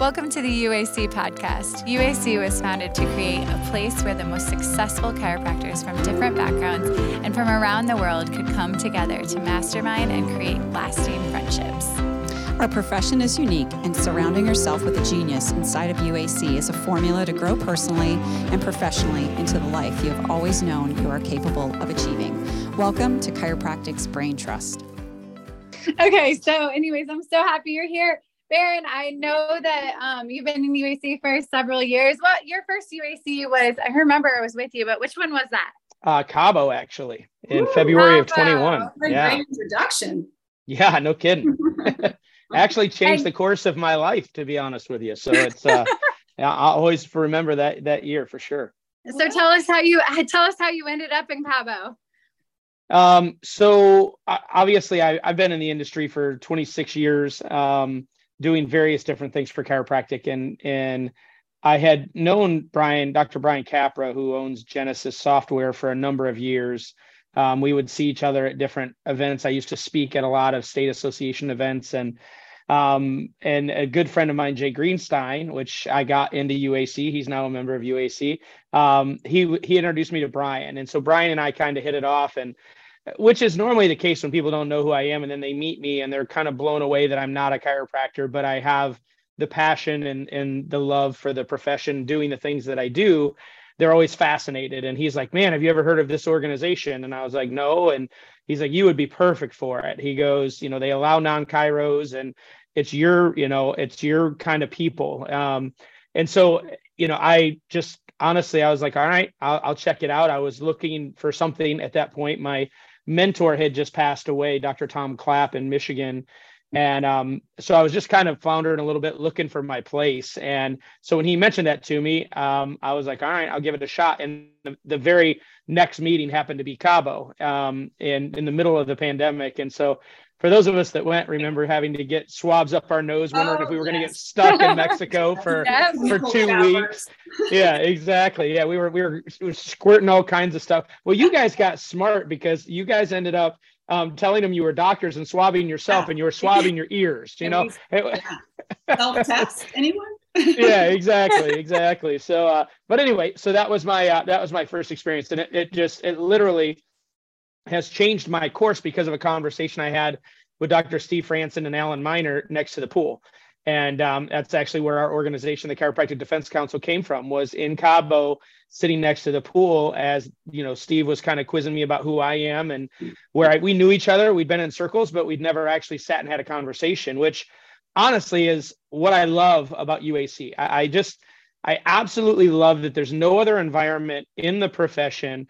Welcome to the UAC podcast. UAC was founded to create a place where the most successful chiropractors from different backgrounds and from around the world could come together to mastermind and create lasting friendships. Our profession is unique, and surrounding yourself with a genius inside of UAC is a formula to grow personally and professionally into the life you have always known you are capable of achieving. Welcome to Chiropractic's Brain Trust. Okay, so anyways, I'm so happy you're here. Baron, I know that you've been in UAC for several years. Well, your first UAC was, I remember I was with you, but which one was that? Cabo, actually, in February of 21. Yeah. Great introduction. Yeah, no kidding. Actually changed the course of my life, to be honest with you. So it's, I'll always remember that year for sure. So tell us how you ended up in Cabo. So obviously I've been in the industry for 26 years. Doing various different things for chiropractic. And I had known Dr. Brian Capra, who owns Genesis Software, for a number of years. We would see each other at different events. I used to speak at a lot of state association events, and a good friend of mine, Jay Greenstein, which I got into UAC. He's now a member of UAC. He introduced me to Brian. And so Brian and I kind of hit it off, and which is normally the case when people don't know who I am, and then they meet me and they're kind of blown away that I'm not a chiropractor, but I have the passion and the love for the profession, doing the things that I do. They're always fascinated. And he's like, man, have you ever heard of this organization? And I was like, no. And he's like, you would be perfect for it. He goes, they allow non-chiros, and it's your kind of people. And so, I just, honestly, I was like, all right, I'll check it out. I was looking for something at that point. My mentor had just passed away, Dr. Tom Clapp, in Michigan. And so I was just kind of floundering a little bit, looking for my place. And so when he mentioned that to me, I was like, all right, I'll give it a shot. And the very next meeting happened to be Cabo, in the middle of the pandemic. And so for those of us that went, remember having to get swabs up our nose, wondering if we were going to get stuck in Mexico for 2 weeks. Yeah, exactly. Yeah, we were squirting all kinds of stuff. Well, you guys got smart, because you guys ended up telling them you were doctors and swabbing yourself, and you were swabbing your ears. Self-test anyone? Yeah, exactly. So, but anyway, so that was my first experience, and it literally has changed my course because of a conversation I had with Dr. Steve Franson and Alan Miner next to the pool. And that's actually where our organization, the Chiropractic Defense Council, came from, was in Cabo, sitting next to the pool as, Steve was kind of quizzing me about who I am and where we knew each other. We'd been in circles, but we'd never actually sat and had a conversation, which honestly is what I love about UAC. I absolutely love that there's no other environment in the profession,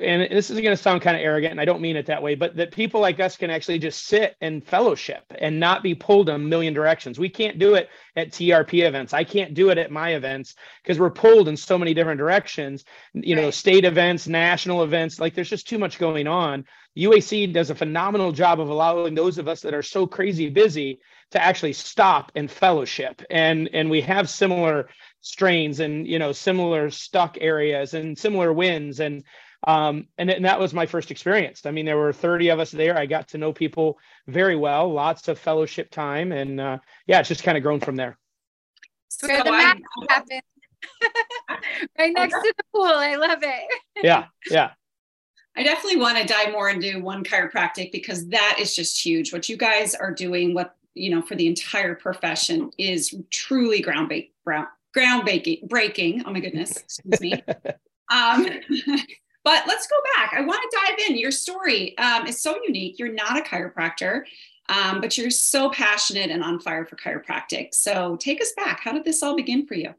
and this is going to sound kind of arrogant, and I don't mean it that way, but that people like us can actually just sit and fellowship and not be pulled a million directions. We can't do it at TRP events. I can't do it at my events because we're pulled in so many different directions, right. State events, national events, like there's just too much going on. UAC does a phenomenal job of allowing those of us that are so crazy busy to actually stop and fellowship. And we have similar strains and, similar stuck areas and similar wins. And that was my first experience. I mean, there were 30 of us there. I got to know people very well, lots of fellowship time. And it's just kind of grown from there. So the match happened right next to the pool. I love it. Yeah. I definitely want to dive more into One Chiropractic, because that is just huge. What you guys are doing, for the entire profession, is truly ground breaking. Oh my goodness. Excuse me. But let's go back. I want to dive in. Your story is so unique. You're not a chiropractor, but you're so passionate and on fire for chiropractic. So take us back. How did this all begin for you?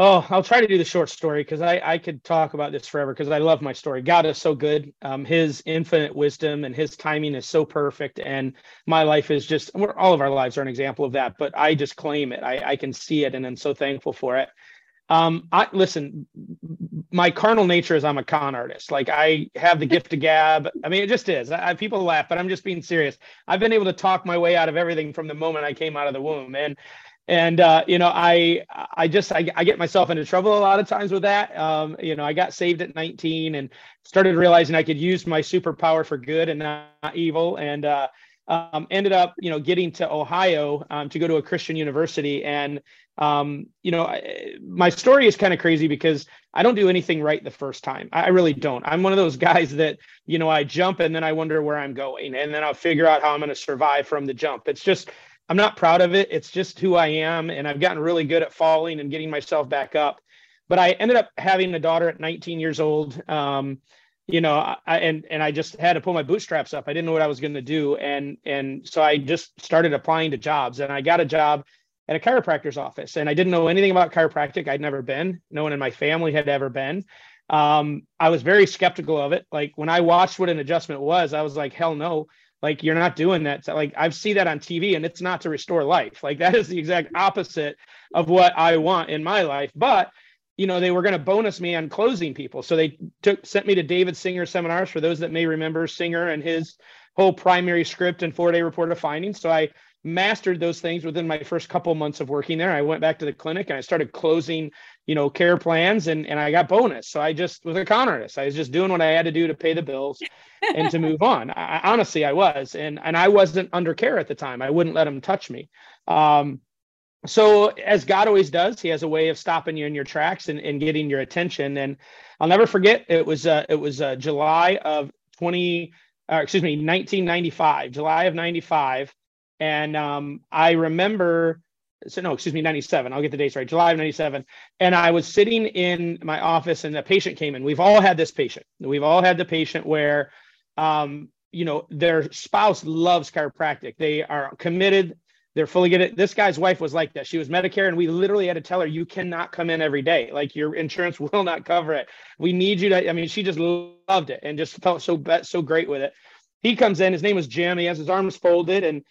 Oh, I'll try to do the short story, because I could talk about this forever, because I love my story. God is so good. His infinite wisdom and his timing is so perfect. And my life is just, all of our lives are an example of that, but I just claim it. I can see it, and I'm so thankful for it. My carnal nature is I'm a con artist. Like, I have the gift of gab. I mean, it just is. People laugh, but I'm just being serious. I've been able to talk my way out of everything from the moment I came out of the womb. I get myself into trouble a lot of times with that. I got saved at 19 and started realizing I could use my superpower for good and not evil. And, ended up, you know, getting to Ohio to go to a Christian university. And, you know, my story is kind of crazy because I don't do anything right the first time. I really don't. I'm one of those guys that, you know, I jump and then I wonder where I'm going, and then I'll figure out how I'm going to survive from the jump. It's just, I'm not proud of it. It's just who I am. And I've gotten really good at falling and getting myself back up. But I ended up having a daughter at 19 years old. You know, I just had to pull my bootstraps up. I didn't know what I was going to do. And so I just started applying to jobs, and I got a job at a chiropractor's office, and I didn't know anything about chiropractic. I'd never been, no one in my family had ever been. I was very skeptical of it. Like when I watched what an adjustment was, I was like, hell no, like you're not doing that. Like I've seen that on TV, and it's not to restore life. Like that is the exact opposite of what I want in my life. But you know, they were going to bonus me on closing people. So they sent me to David Singer seminars. For those that may remember Singer and his whole primary script and 4-day report of findings. So I mastered those things within my first couple months of working there. I went back to the clinic and I started closing, you know, care plans, and I got bonus. So I just was a con artist. I was just doing what I had to do to pay the bills and to move on. I honestly was, and I wasn't under care at the time. I wouldn't let them touch me. So as God always does, he has a way of stopping you in your tracks and getting your attention. And I'll never forget, it was July of 1995, July of 95. And I remember, 97. I'll get the dates right. July of 97. And I was sitting in my office and a patient came in. We've all had this patient. We've all had the patient where, you know, their spouse loves chiropractic. They are committed. They're fully good at it. This guy's wife was like that. She was Medicare, and we literally had to tell her, you cannot come in every day. Like your insurance will not cover it. We need you to, I mean, she just loved it and just felt so great with it. He comes in, his name was Jim. He has his arms folded and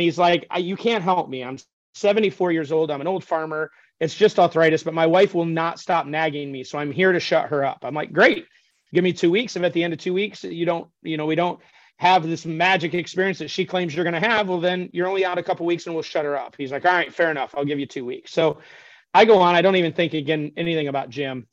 he's like, you can't help me. I'm 74 years old. I'm an old farmer. It's just arthritis, but my wife will not stop nagging me. So I'm here to shut her up. I'm like, great. Give me 2 weeks. If at the end of 2 weeks, we don't have this magic experience that she claims you're going to have, well, then you're only out a couple of weeks and we'll shut her up. He's like, all right, fair enough. I'll give you 2 weeks. So I go on. I don't even think again anything about Jim.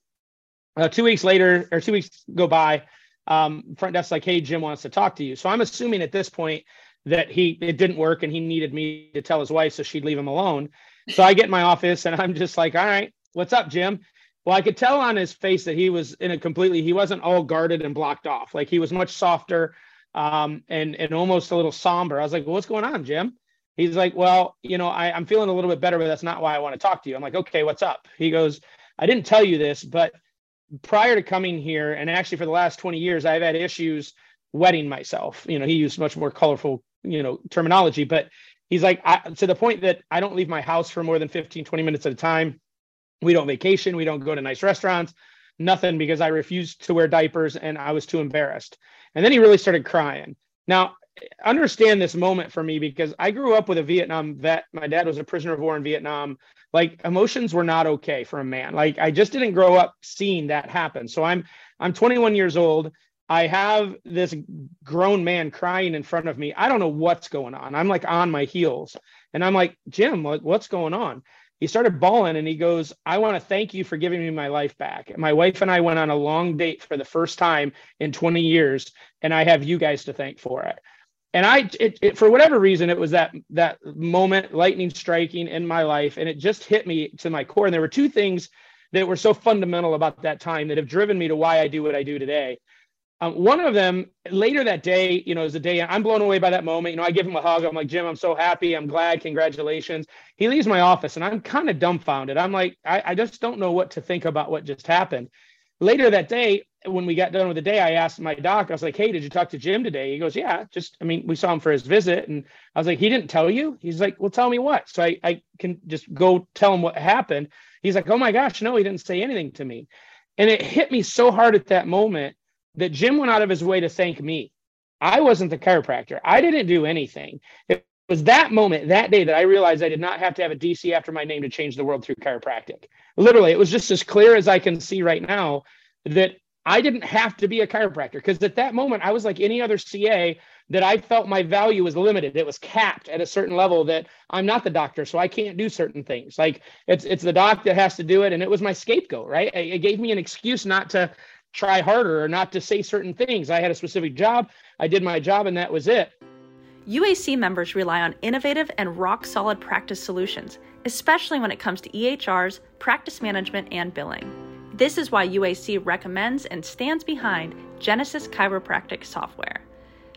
2 weeks later, or 2 weeks go by, front desk's like, hey, Jim wants to talk to you. So I'm assuming at this point that it didn't work and he needed me to tell his wife so she'd leave him alone. So I get in my office and I'm just like, all right, what's up, Jim? Well, I could tell on his face that he was he wasn't all guarded and blocked off. Like he was much softer. And almost a little somber. I was like, well, what's going on, Jim? He's like, well, I'm feeling a little bit better, but that's not why I want to talk to you. I'm like, okay, what's up? He goes, I didn't tell you this, but prior to coming here, and actually for the last 20 years, I've had issues wetting myself. He used much more colorful, terminology, but he's like, to the point that I don't leave my house for more than 15, 20 minutes at a time. We don't vacation. We don't go to nice restaurants. Nothing, because I refused to wear diapers and I was too embarrassed. And then he really started crying. Now, understand this moment for me, because I grew up with a Vietnam vet. My dad was a prisoner of war in Vietnam. Like emotions were not okay for a man. Like I just didn't grow up seeing that happen. So I'm 21 years old. I have this grown man crying in front of me. I don't know what's going on. I'm like on my heels. And I'm like, Jim, what's going on? He started bawling and he goes, I want to thank you for giving me my life back. My wife and I went on a long date for the first time in 20 years, and I have you guys to thank for it. And it for whatever reason, it was that moment, lightning striking in my life, and it just hit me to my core. And there were two things that were so fundamental about that time that have driven me to why I do what I do today. One of them, later that day, is the day I'm blown away by that moment. I give him a hug. I'm like, Jim, I'm so happy. I'm glad. Congratulations. He leaves my office and I'm kind of dumbfounded. I'm like, I just don't know what to think about what just happened. Later that day, when we got done with the day, I asked my doc, I was like, hey, did you talk to Jim today? He goes, yeah, we saw him for his visit. And I was like, he didn't tell you? He's like, well, tell me what? So I can just go tell him what happened. He's like, oh my gosh, no, he didn't say anything to me. And it hit me so hard at that moment that Jim went out of his way to thank me. I wasn't the chiropractor. I didn't do anything. It was that moment, that day, that I realized I did not have to have a DC after my name to change the world through chiropractic. Literally, it was just as clear as I can see right now that I didn't have to be a chiropractor, because at that moment, I was like any other CA that I felt my value was limited. It was capped at a certain level that I'm not the doctor, so I can't do certain things. Like it's the doc that has to do it, and it was my scapegoat, right? It gave me an excuse not to try harder or not to say certain things. I had a specific job. I did my job and that was it. UAC members rely on innovative and rock-solid practice solutions, especially when it comes to EHRs, practice management, and billing. This is why UAC recommends and stands behind Genesis Chiropractic Software.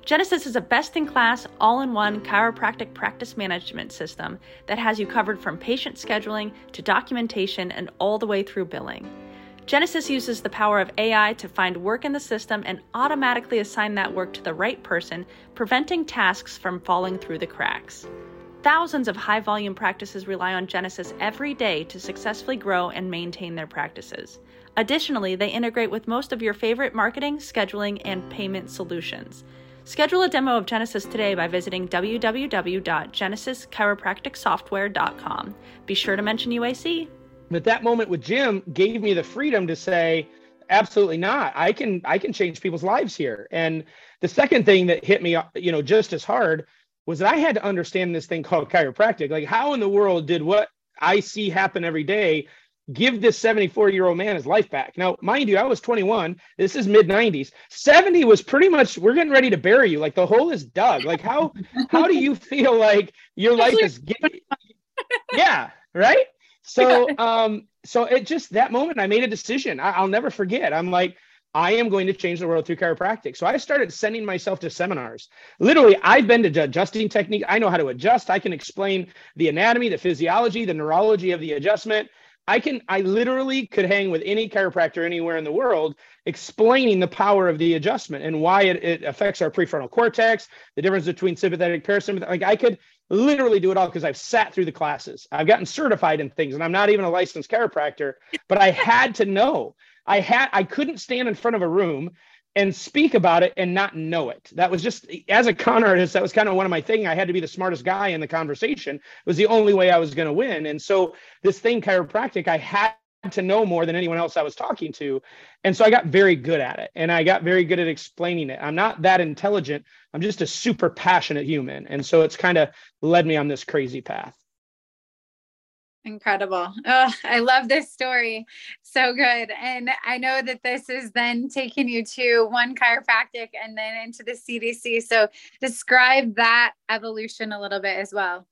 Genesis is a best-in-class, all-in-one chiropractic practice management system that has you covered from patient scheduling to documentation and all the way through billing. Genesis uses the power of AI to find work in the system and automatically assign that work to the right person, preventing tasks from falling through the cracks. Thousands of high-volume practices rely on Genesis every day to successfully grow and maintain their practices. Additionally, they integrate with most of your favorite marketing, scheduling, and payment solutions. Schedule a demo of Genesis today by visiting www.genesischiropracticsoftware.com. Be sure to mention UAC. But that moment with Jim gave me the freedom to say, absolutely not. I can change people's lives here. And the second thing that hit me, just as hard was that I had to understand this thing called chiropractic. Like, how in the world did what I see happen every day give this 74-year-old man his life back? Now, mind you, I was 21. This is mid-90s. 70 was pretty much, we're getting ready to bury you. Like, the hole is dug. Like, how do you feel like your life is getting? Yeah, right? So it just, that moment I made a decision I'll never forget. I'm like, I am going to change the world through chiropractic. So I started sending myself to seminars. Literally, I've been to adjusting technique. I know how to adjust. I can explain the anatomy, the physiology, the neurology of the adjustment. I literally could hang with any chiropractor anywhere in the world, explaining the power of the adjustment and why it affects our prefrontal cortex, the difference between sympathetic, parasympathetic. Like, I could literally do it all because I've sat through the classes. I've gotten certified in things, and I'm not even a licensed chiropractor, but I had to know. I couldn't stand in front of a room and speak about it and not know it. That was just, as a con artist, that was kind of one of my thing. I had to be the smartest guy in the conversation. It was the only way I was going to win. And so this thing, chiropractic, I had to know more than anyone else I was talking to. And so I got very good at it. And I got very good at explaining it. I'm not that intelligent. I'm just a super passionate human. And so it's kind of led me on this crazy path. Incredible. Oh, I love this story. So good. And I know that this is then taking you to One Chiropractic and then into the CDC. So describe that evolution a little bit as well.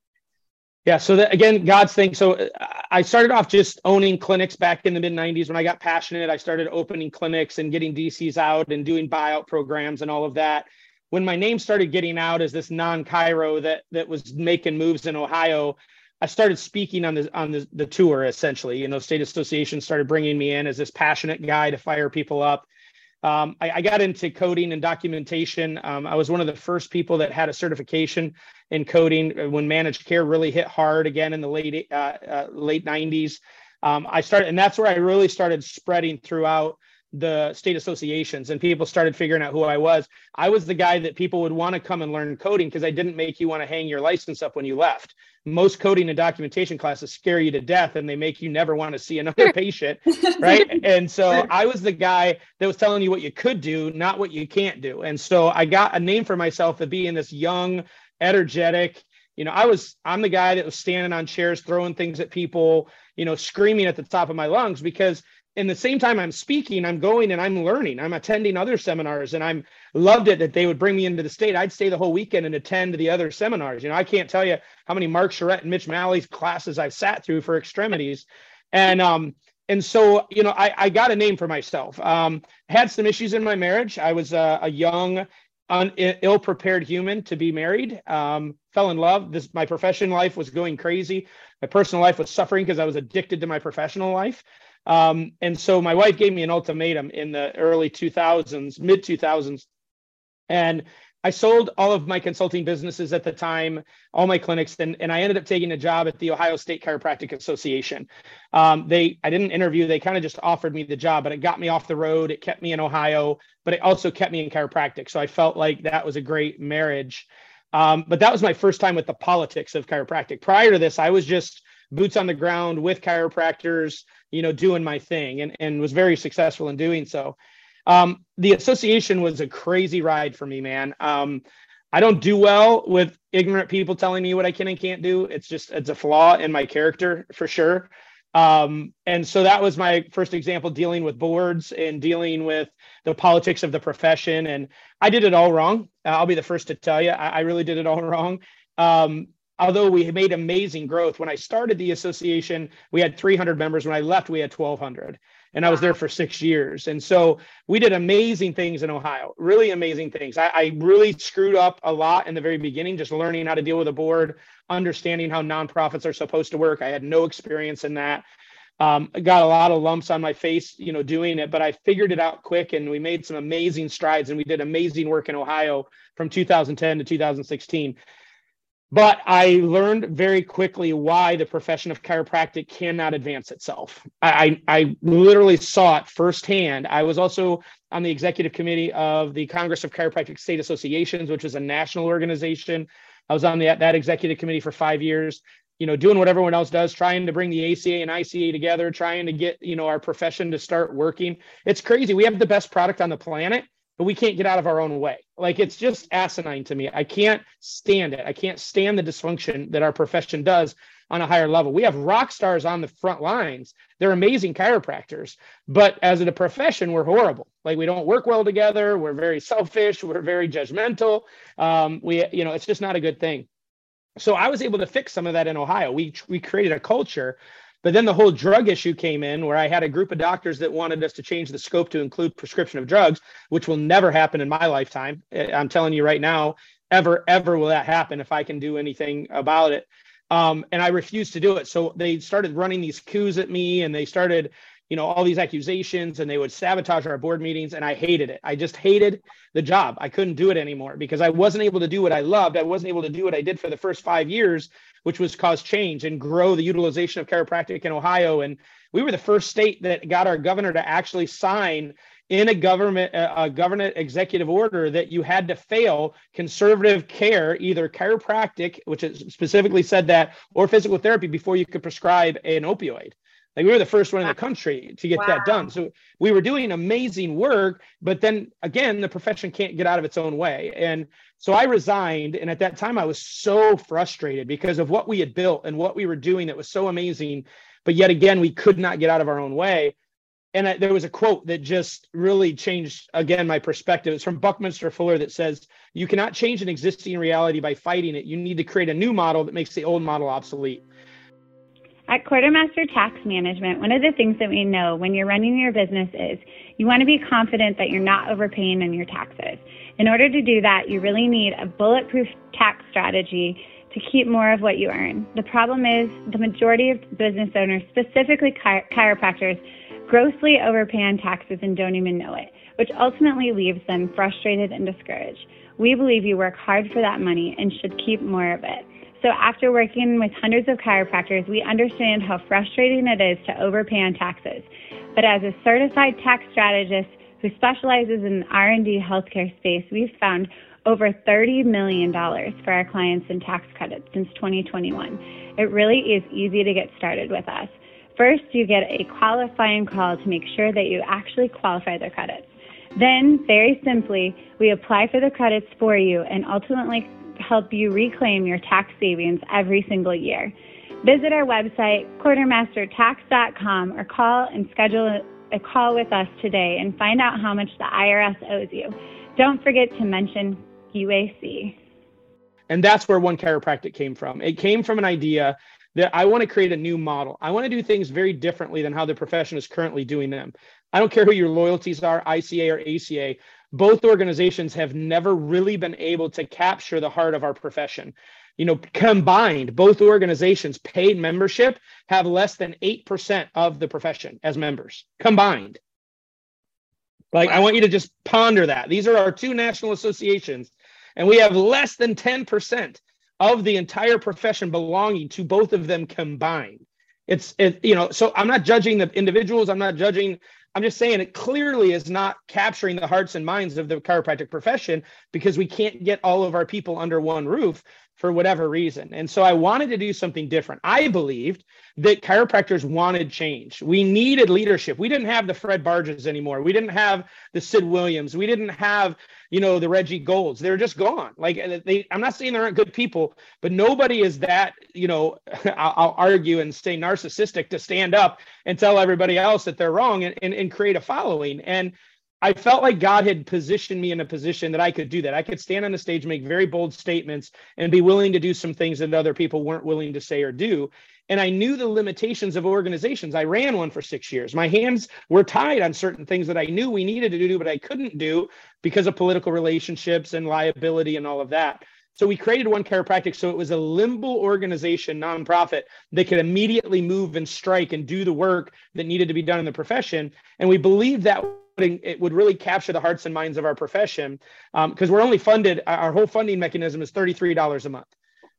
Yeah. So that, again, God's thing. So I started off just owning clinics back in the mid 90s. When I got passionate, I started opening clinics and getting DCs out and doing buyout programs and all of that. When my name started getting out as this non-chiro that was making moves in Ohio, I started speaking on the tour, essentially. State associations started bringing me in as this passionate guy to fire people up. I got into coding and documentation. I was one of the first people that had a certification in coding when managed care really hit hard again in the late 90s. I started, and that's where I really started spreading throughout the state associations, and people started figuring out who I was. I was the guy that people would want to come and learn coding because I didn't make you want to hang your license up when you left. Most coding and documentation classes scare you to death and they make you never want to see another patient, right? And so I was the guy that was telling you what you could do, not what you can't do. And so I got a name for myself of being this young, energetic, I'm the guy that was standing on chairs, throwing things at people, screaming at the top of my lungs, because in the same time I'm speaking, I'm going and I'm learning. I'm attending other seminars, and I'm loved it that they would bring me into the state. I'd stay the whole weekend and attend the other seminars. I can't tell you how many Mark Charette and Mitch Malley's classes I've sat through for extremities. And so, I got a name for myself. Had some issues in my marriage. I was a young, ill-prepared human to be married. Fell in love. My professional life was going crazy. My personal life was suffering because I was addicted to my professional life. And so my wife gave me an ultimatum in the early 2000s, mid 2000s. And I sold all of my consulting businesses at the time, all my clinics. And I ended up taking a job at the Ohio State Chiropractic Association. I didn't interview. They kind of just offered me the job, but it got me off the road. It kept me in Ohio, but it also kept me in chiropractic. So I felt like that was a great marriage. But that was my first time with the politics of chiropractic. Prior to this, I was just boots on the ground with chiropractors, doing my thing, and was very successful in doing so. The association was a crazy ride for me, man. I don't do well with ignorant people telling me what I can and can't do. It's a flaw in my character for sure. And so that was my first example dealing with boards and dealing with the politics of the profession. And I did it all wrong. I'll be the first to tell you, I really did it all wrong. Although we made amazing growth. When I started the association, we had 300 members. When I left, we had 1,200. And I was there for 6 years. And so we did amazing things in Ohio, really amazing things. I really screwed up a lot in the very beginning, just learning how to deal with a board, understanding how nonprofits are supposed to work. I had no experience in that. I got a lot of lumps on my face, you know, doing it, but I figured it out quick, and we made some amazing strides, and we did amazing work in Ohio from 2010 to 2016. But I learned very quickly why the profession of chiropractic cannot advance itself. I literally saw it firsthand. I was also on the executive committee of the Congress of Chiropractic State Associations, which is a national organization. I was on that executive committee for 5 years, you know, doing what everyone else does, trying to bring the ACA and ICA together, trying to get, you know, our profession to start working. It's crazy. We have the best product on the planet, but we can't get out of our own way. Like, it's just asinine to me. I can't stand it. I can't stand the dysfunction that our profession does on a higher level. We have rock stars on the front lines. They're amazing chiropractors, but as a profession, we're horrible. Like, we don't work well together. We're very selfish. We're very judgmental. You know, it's just not a good thing. So I was able to fix some of that in Ohio. We created a culture. But then the whole drug issue came in, where I had a group of doctors that wanted us to change the scope to include prescription of drugs, which will never happen in my lifetime. I'm telling you right now, ever, ever will that happen if I can do anything about it. And I refused to do it. So they started running these coups at me, and they started, you know, all these accusations, and they would sabotage our board meetings. And I hated it. I just hated the job. I couldn't do it anymore because I wasn't able to do what I loved. I wasn't able to do what I did for the first 5 years, which was cause change and grow the utilization of chiropractic in Ohio. And we were the first state that got our governor to actually sign in a government executive order that you had to fail conservative care, either chiropractic, which is specifically said that, or physical therapy before you could prescribe an opioid. Like, we were the first one in the country to get that done. So we were doing amazing work, but then again, the profession can't get out of its own way. And so I resigned. And at that time, I was so frustrated because of what we had built and what we were doing that was so amazing. But yet again, we could not get out of our own way. And there was a quote that just really changed, again, my perspective. It's from Buckminster Fuller that says, "You cannot change an existing reality by fighting it. You need to create a new model that makes the old model obsolete." At Quartermaster Tax Management, one of the things that we know when you're running your business is you want to be confident that you're not overpaying on your taxes. In order to do that, you really need a bulletproof tax strategy to keep more of what you earn. The problem is the majority of business owners, specifically chiropractors, grossly overpay on taxes and don't even know it, which ultimately leaves them frustrated and discouraged. We believe you work hard for that money and should keep more of it. So after working with hundreds of chiropractors, we understand how frustrating it is to overpay on taxes. But as a certified tax strategist who specializes in the R&D healthcare space, we've found over $30 million for our clients in tax credits since 2021. It really is easy to get started with us. First, you get a qualifying call to make sure that you actually qualify the credits. Then, very simply, we apply for the credits for you and ultimately help you reclaim your tax savings every single year. Visit our website, quartermastertax.com, or call and schedule a call with us today and find out how much the IRS owes you. Don't forget to mention UAC. And that's where One Chiropractic came from. It came from an idea that I want to create a new model. I want to do things very differently than how the profession is currently doing them. I don't care who your loyalties are, ICA or ACA. Both organizations have never really been able to capture the heart of our profession. You know, combined, both organizations' paid membership have less than 8% of the profession as members, combined. Like, I want you to just ponder that. These are our two national associations, and we have less than 10% of the entire profession belonging to both of them combined. You know, so I'm not judging the individuals. I'm just saying it clearly is not capturing the hearts and minds of the chiropractic profession because we can't get all of our people under one roof for whatever reason. And so I wanted to do something different. I believed that chiropractors wanted change. We needed leadership. We didn't have the Fred Barges anymore. We didn't have the Sid Williams. We didn't have, the Reggie Golds. They're just gone. I'm not saying there aren't good people, but nobody is that, I'll argue and stay narcissistic to stand up and tell everybody else that they're wrong and create a following. And I felt like God had positioned me in a position that I could do that. I could stand on the stage, make very bold statements, and be willing to do some things that other people weren't willing to say or do. And I knew the limitations of organizations. I ran one for 6 years. My hands were tied on certain things that I knew we needed to do, but I couldn't do because of political relationships and liability and all of that. So we created One Chiropractic. So it was a limbo organization, nonprofit, that could immediately move and strike and do the work that needed to be done in the profession. And we believed that it would really capture the hearts and minds of our profession, because we're only funded, our whole funding mechanism is $33 a month.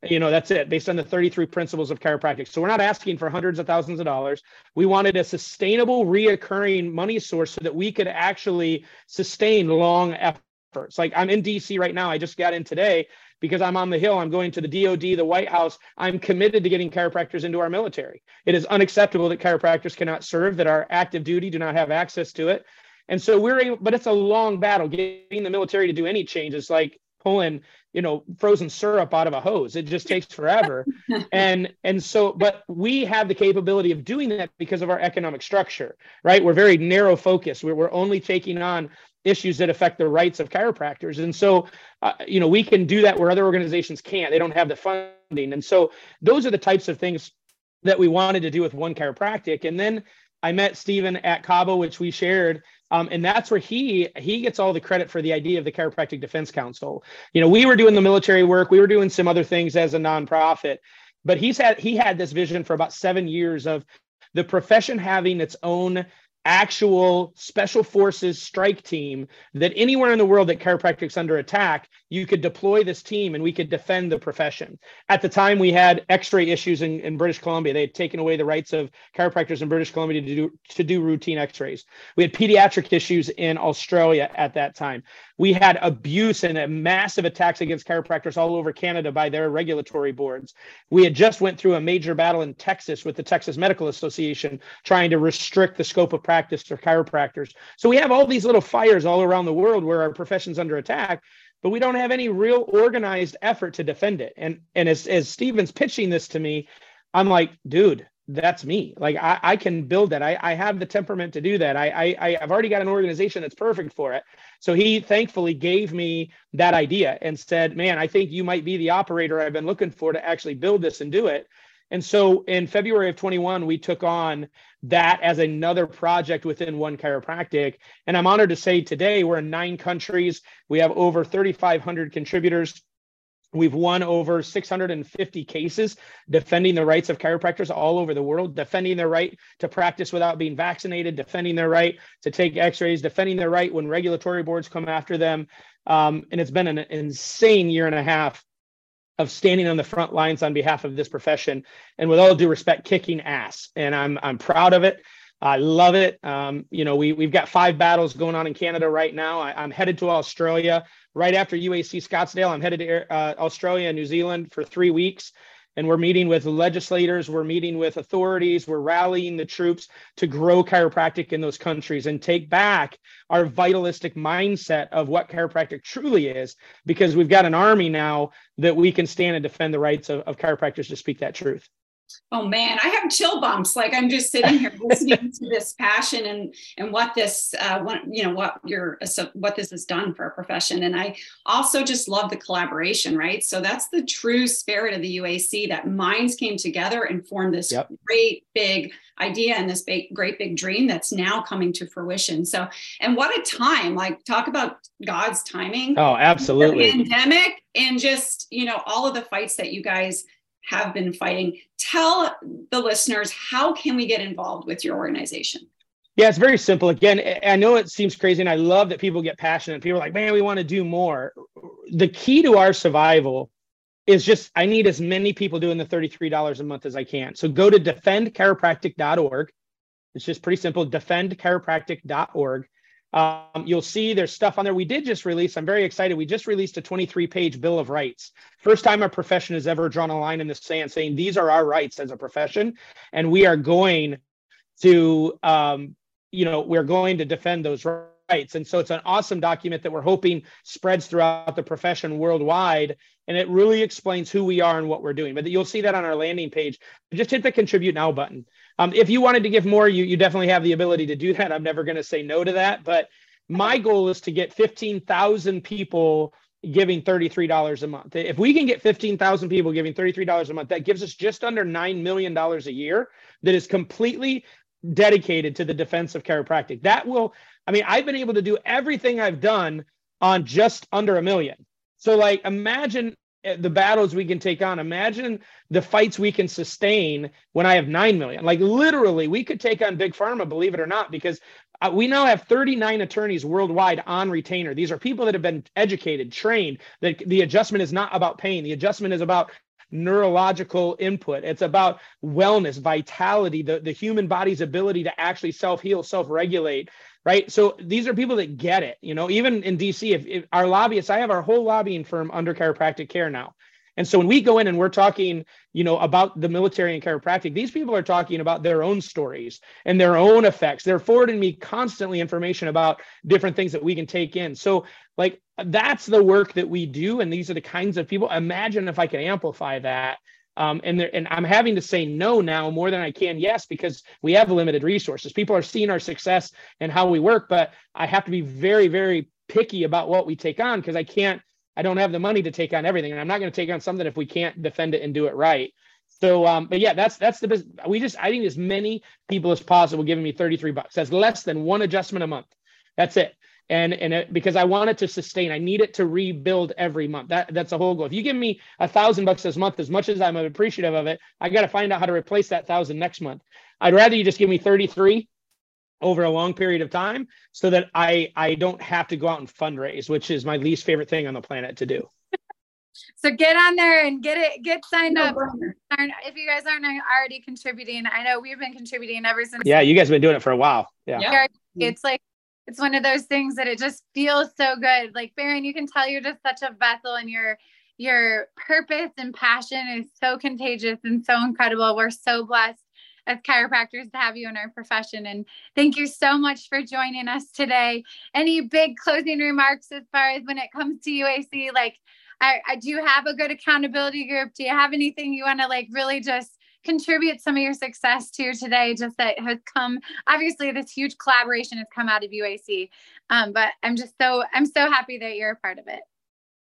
That's it, based on the 33 principles of chiropractic. So we're not asking for hundreds of thousands of dollars. We wanted a sustainable, reoccurring money source so that we could actually sustain long efforts. Like I'm in DC right now. I just got in today because I'm on the Hill. I'm going to the DOD, the White House. I'm committed to getting chiropractors into our military. It is unacceptable that chiropractors cannot serve, that our active duty do not have access to it. And so we're able, but it's a long battle. Getting the military to do any change is like pulling, frozen syrup out of a hose. It just takes forever. And so, but we have the capability of doing that because of our economic structure, right? We're very narrow focused. We're only taking on issues that affect the rights of chiropractors. And so, we can do that where other organizations can't. They don't have the funding. And so those are the types of things that we wanted to do with One Chiropractic. And then I met Stephen at Cabo, which we shared. And that's where he gets all the credit for the idea of the Chiropractic Defense Council. We were doing the military work. We were doing some other things as a nonprofit. But he had this vision for about 7 years of the profession having its own actual special forces strike team, that anywhere in the world that chiropractic's under attack, you could deploy this team and we could defend the profession. At the time, we had x-ray issues in British Columbia. They had taken away the rights of chiropractors in British Columbia to do routine x-rays. We had pediatric issues in Australia at that time. We had abuse and massive attacks against chiropractors all over Canada by their regulatory boards. We had just went through a major battle in Texas with the Texas Medical Association trying to restrict the scope of practice for chiropractors. So we have all these little fires all around the world where our profession's under attack, but we don't have any real organized effort to defend it. And as Stephen's pitching this to me, I'm like, dude, that's me. Like I can build that. I have the temperament to do that. I've already got an organization that's perfect for it. So he thankfully gave me that idea and said, man, I think you might be the operator I've been looking for to actually build this and do it. And so in February of 21, we took on that as another project within One Chiropractic. And I'm honored to say today we're in 9 countries. We have over 3,500 contributors. We've won over 650 cases defending the rights of chiropractors all over the world, defending their right to practice without being vaccinated, defending their right to take x-rays, defending their right when regulatory boards come after them. And it's been an insane 1.5 years of standing on the front lines on behalf of this profession, and with all due respect, kicking ass. And I'm proud of it. I love it. We've got 5 battles going on in Canada right now. I'm headed to Australia right after UAC Scottsdale. I'm headed to Australia and New Zealand for 3 weeks. And we're meeting with legislators, we're meeting with authorities, we're rallying the troops to grow chiropractic in those countries and take back our vitalistic mindset of what chiropractic truly is, because we've got an army now that we can stand and defend the rights of chiropractors to speak that truth. Oh man, I have chill bumps. Like I'm just sitting here listening to this passion and what this, what this has done for our profession. And I also just love the collaboration, right? So that's the true spirit of the UAC, that minds came together and formed this great big idea and this big, great big dream that's now coming to fruition. So, and what a time, like talk about God's timing. Oh, absolutely. The pandemic and just, all of the fights that you guys have been fighting. Tell the listeners, how can we get involved with your organization? Yeah, it's very simple. Again, I know it seems crazy, and I love that people get passionate. People are like, man, we want to do more. The key to our survival is just, I need as many people doing the $33 a month as I can. So go to defendchiropractic.org. It's just pretty simple, defendchiropractic.org. You'll see there's stuff on there. We did just release, I'm very excited, we just released a 23-page Bill of Rights. First time a profession has ever drawn a line in the sand saying these are our rights as a profession, and we are going to, we're going to defend those rights. And so it's an awesome document that we're hoping spreads throughout the profession worldwide, and it really explains who we are and what we're doing. But you'll see that on our landing page. Just hit the Contribute Now button. If you wanted to give more, you definitely have the ability to do that. I'm never going to say no to that. But my goal is to get 15,000 people giving $33 a month. If we can get 15,000 people giving $33 a month, that gives us just under $9 million a year that is completely dedicated to the defense of chiropractic. That will, I mean, I've been able to do everything I've done on just under $1 million. So like, imagine the battles we can take on. Imagine the fights we can sustain when I have 9 million. Like literally, we could take on Big Pharma, believe it or not, because we now have 39 attorneys worldwide on retainer. These are people that have been educated, trained, that the adjustment is not about pain. The adjustment is about neurological input. It's about wellness, vitality, the human body's ability to actually self-heal, self-regulate, right? So these are people that get it, you know, even in DC, if our lobbyists, I have our whole lobbying firm under chiropractic care now. And so when we go in and we're talking, you know, about the military and chiropractic, these people are talking about their own stories and their own effects. They're forwarding me constantly information about different things that we can take in. So like, that's the work that we do. And these are the kinds of people. Imagine if I could amplify that. And I'm having to say no now more than I can yes, because we have limited resources. People are seeing our success and how we work, but I have to be very, very picky about what we take on because I don't have the money to take on everything. And I'm not going to take on something if we can't defend it and do it right. So, but yeah, that's the business. I need as many people as possible giving me $33. That's less than one adjustment a month. That's it. And because I want it to sustain, I need it to rebuild every month. That's a whole goal. If you give me $1,000 this month, as much as I'm appreciative of it, I got to find out how to replace that $1,000 next month. I'd rather you just give me $33 over a long period of time so that I don't have to go out and fundraise, which is my least favorite thing on the planet to do. So get on there and get signed up. If you guys aren't already contributing, I know we've been contributing ever since. Yeah. You guys have been doing it for a while. Yeah. It's like, it's one of those things that it just feels so good. Like Baron, you can tell you're just such a vessel, and your purpose and passion is so contagious and so incredible. We're so blessed as chiropractors to have you in our profession. And thank you so much for joining us today. Any big closing remarks as far as when it comes to UAC? Like, do you have a good accountability group? Do you have anything you want to like really just contribute some of your success to today, just that has come, obviously this huge collaboration has come out of UAC, but I'm so happy that you're a part of it.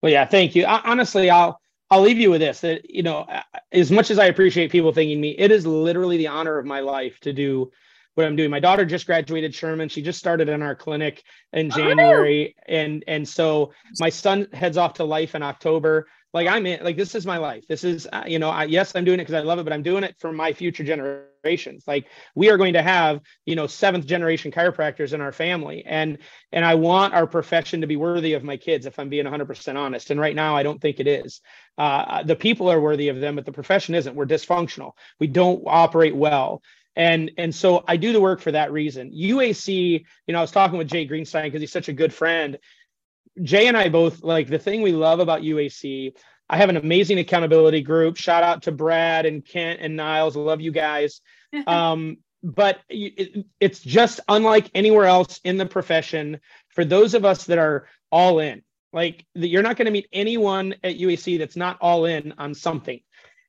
Well, yeah, thank you. Honestly, I'll leave you with this, that, you know, as much as I appreciate people thanking me, it is literally the honor of my life to do what I'm doing. My daughter just graduated Sherman. She just started in our clinic in January. And so my son heads off to life in October. Like this is my life. This is, yes, I'm doing it because I love it, but I'm doing it for my future generations. Like we are going to have, 7th generation chiropractors in our family. And I want our profession to be worthy of my kids, if I'm being 100% honest. And right now I don't think it is. The people are worthy of them, but the profession isn't. We're dysfunctional. We don't operate well. And so I do the work for that reason. UAC, I was talking with Jay Greenstein because he's such a good friend. Jay and I both like the thing we love about UAC. I have an amazing accountability group. Shout out to Brad and Kent and Niles. I love you guys. But it's just unlike anywhere else in the profession for those of us that are all in. Like you're not going to meet anyone at UAC that's not all in on something.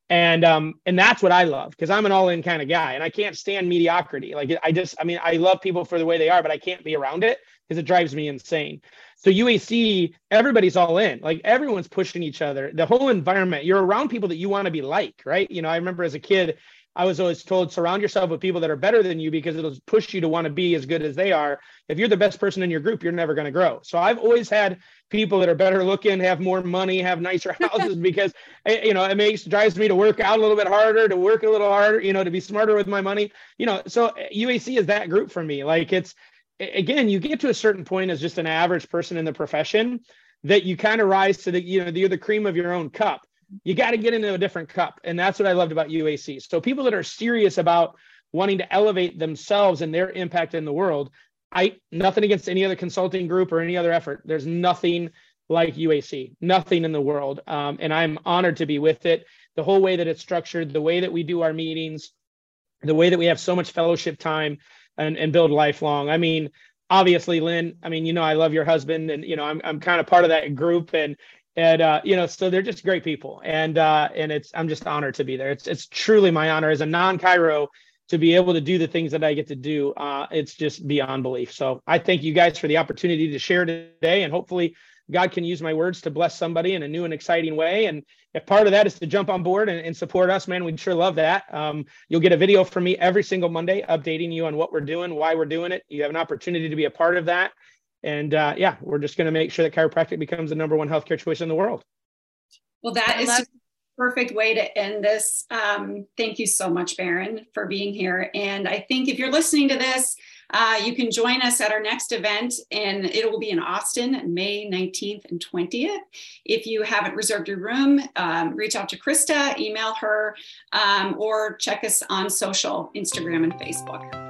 And that's what I love because I'm an all in kind of guy and I can't stand mediocrity. Like I love people for the way they are, but I can't be around it because it drives me insane. So UAC, everybody's all in, like everyone's pushing each other, the whole environment, you're around people that you want to be like, right? I remember as a kid, I was always told, surround yourself with people that are better than you because it'll push you to want to be as good as they are. If you're the best person in your group, you're never going to grow. So I've always had people that are better looking, have more money, have nicer houses because, it drives me to work out a little bit harder, to work a little harder, to be smarter with my money, so UAC is that group for me. Like again, you get to a certain point as just an average person in the profession that you kind of rise to you're the cream of your own cup. You got to get into a different cup. And that's what I loved about UAC. So people that are serious about wanting to elevate themselves and their impact in the world, nothing against any other consulting group or any other effort. There's nothing like UAC, nothing in the world. And I'm honored to be with it. The whole way that it's structured, the way that we do our meetings, the way that we have so much fellowship time and build lifelong. I mean, obviously, Lynn, I mean, you know, I love your husband, and, you know, I'm kind of part of that group, and you know, so they're just great people. And I'm just honored to be there. It's truly my honor as a non-Chiro to be able to do the things that I get to do. It's just beyond belief. So I thank you guys for the opportunity to share today, and hopefully God can use my words to bless somebody in a new and exciting way. And if part of that is to jump on board and support us, man, we'd sure love that. You'll get a video from me every single Monday updating you on what we're doing, why we're doing it. You have an opportunity to be a part of that. And yeah, we're just going to make sure that chiropractic becomes the #1 healthcare choice in the world. Well, that is a perfect way to end this. Thank you so much, Baron, for being here. And I think if you're listening to this, you can join us at our next event, and it will be in Austin, May 19th and 20th. If you haven't reserved your room, reach out to Krista, email her, or check us on social, Instagram and Facebook.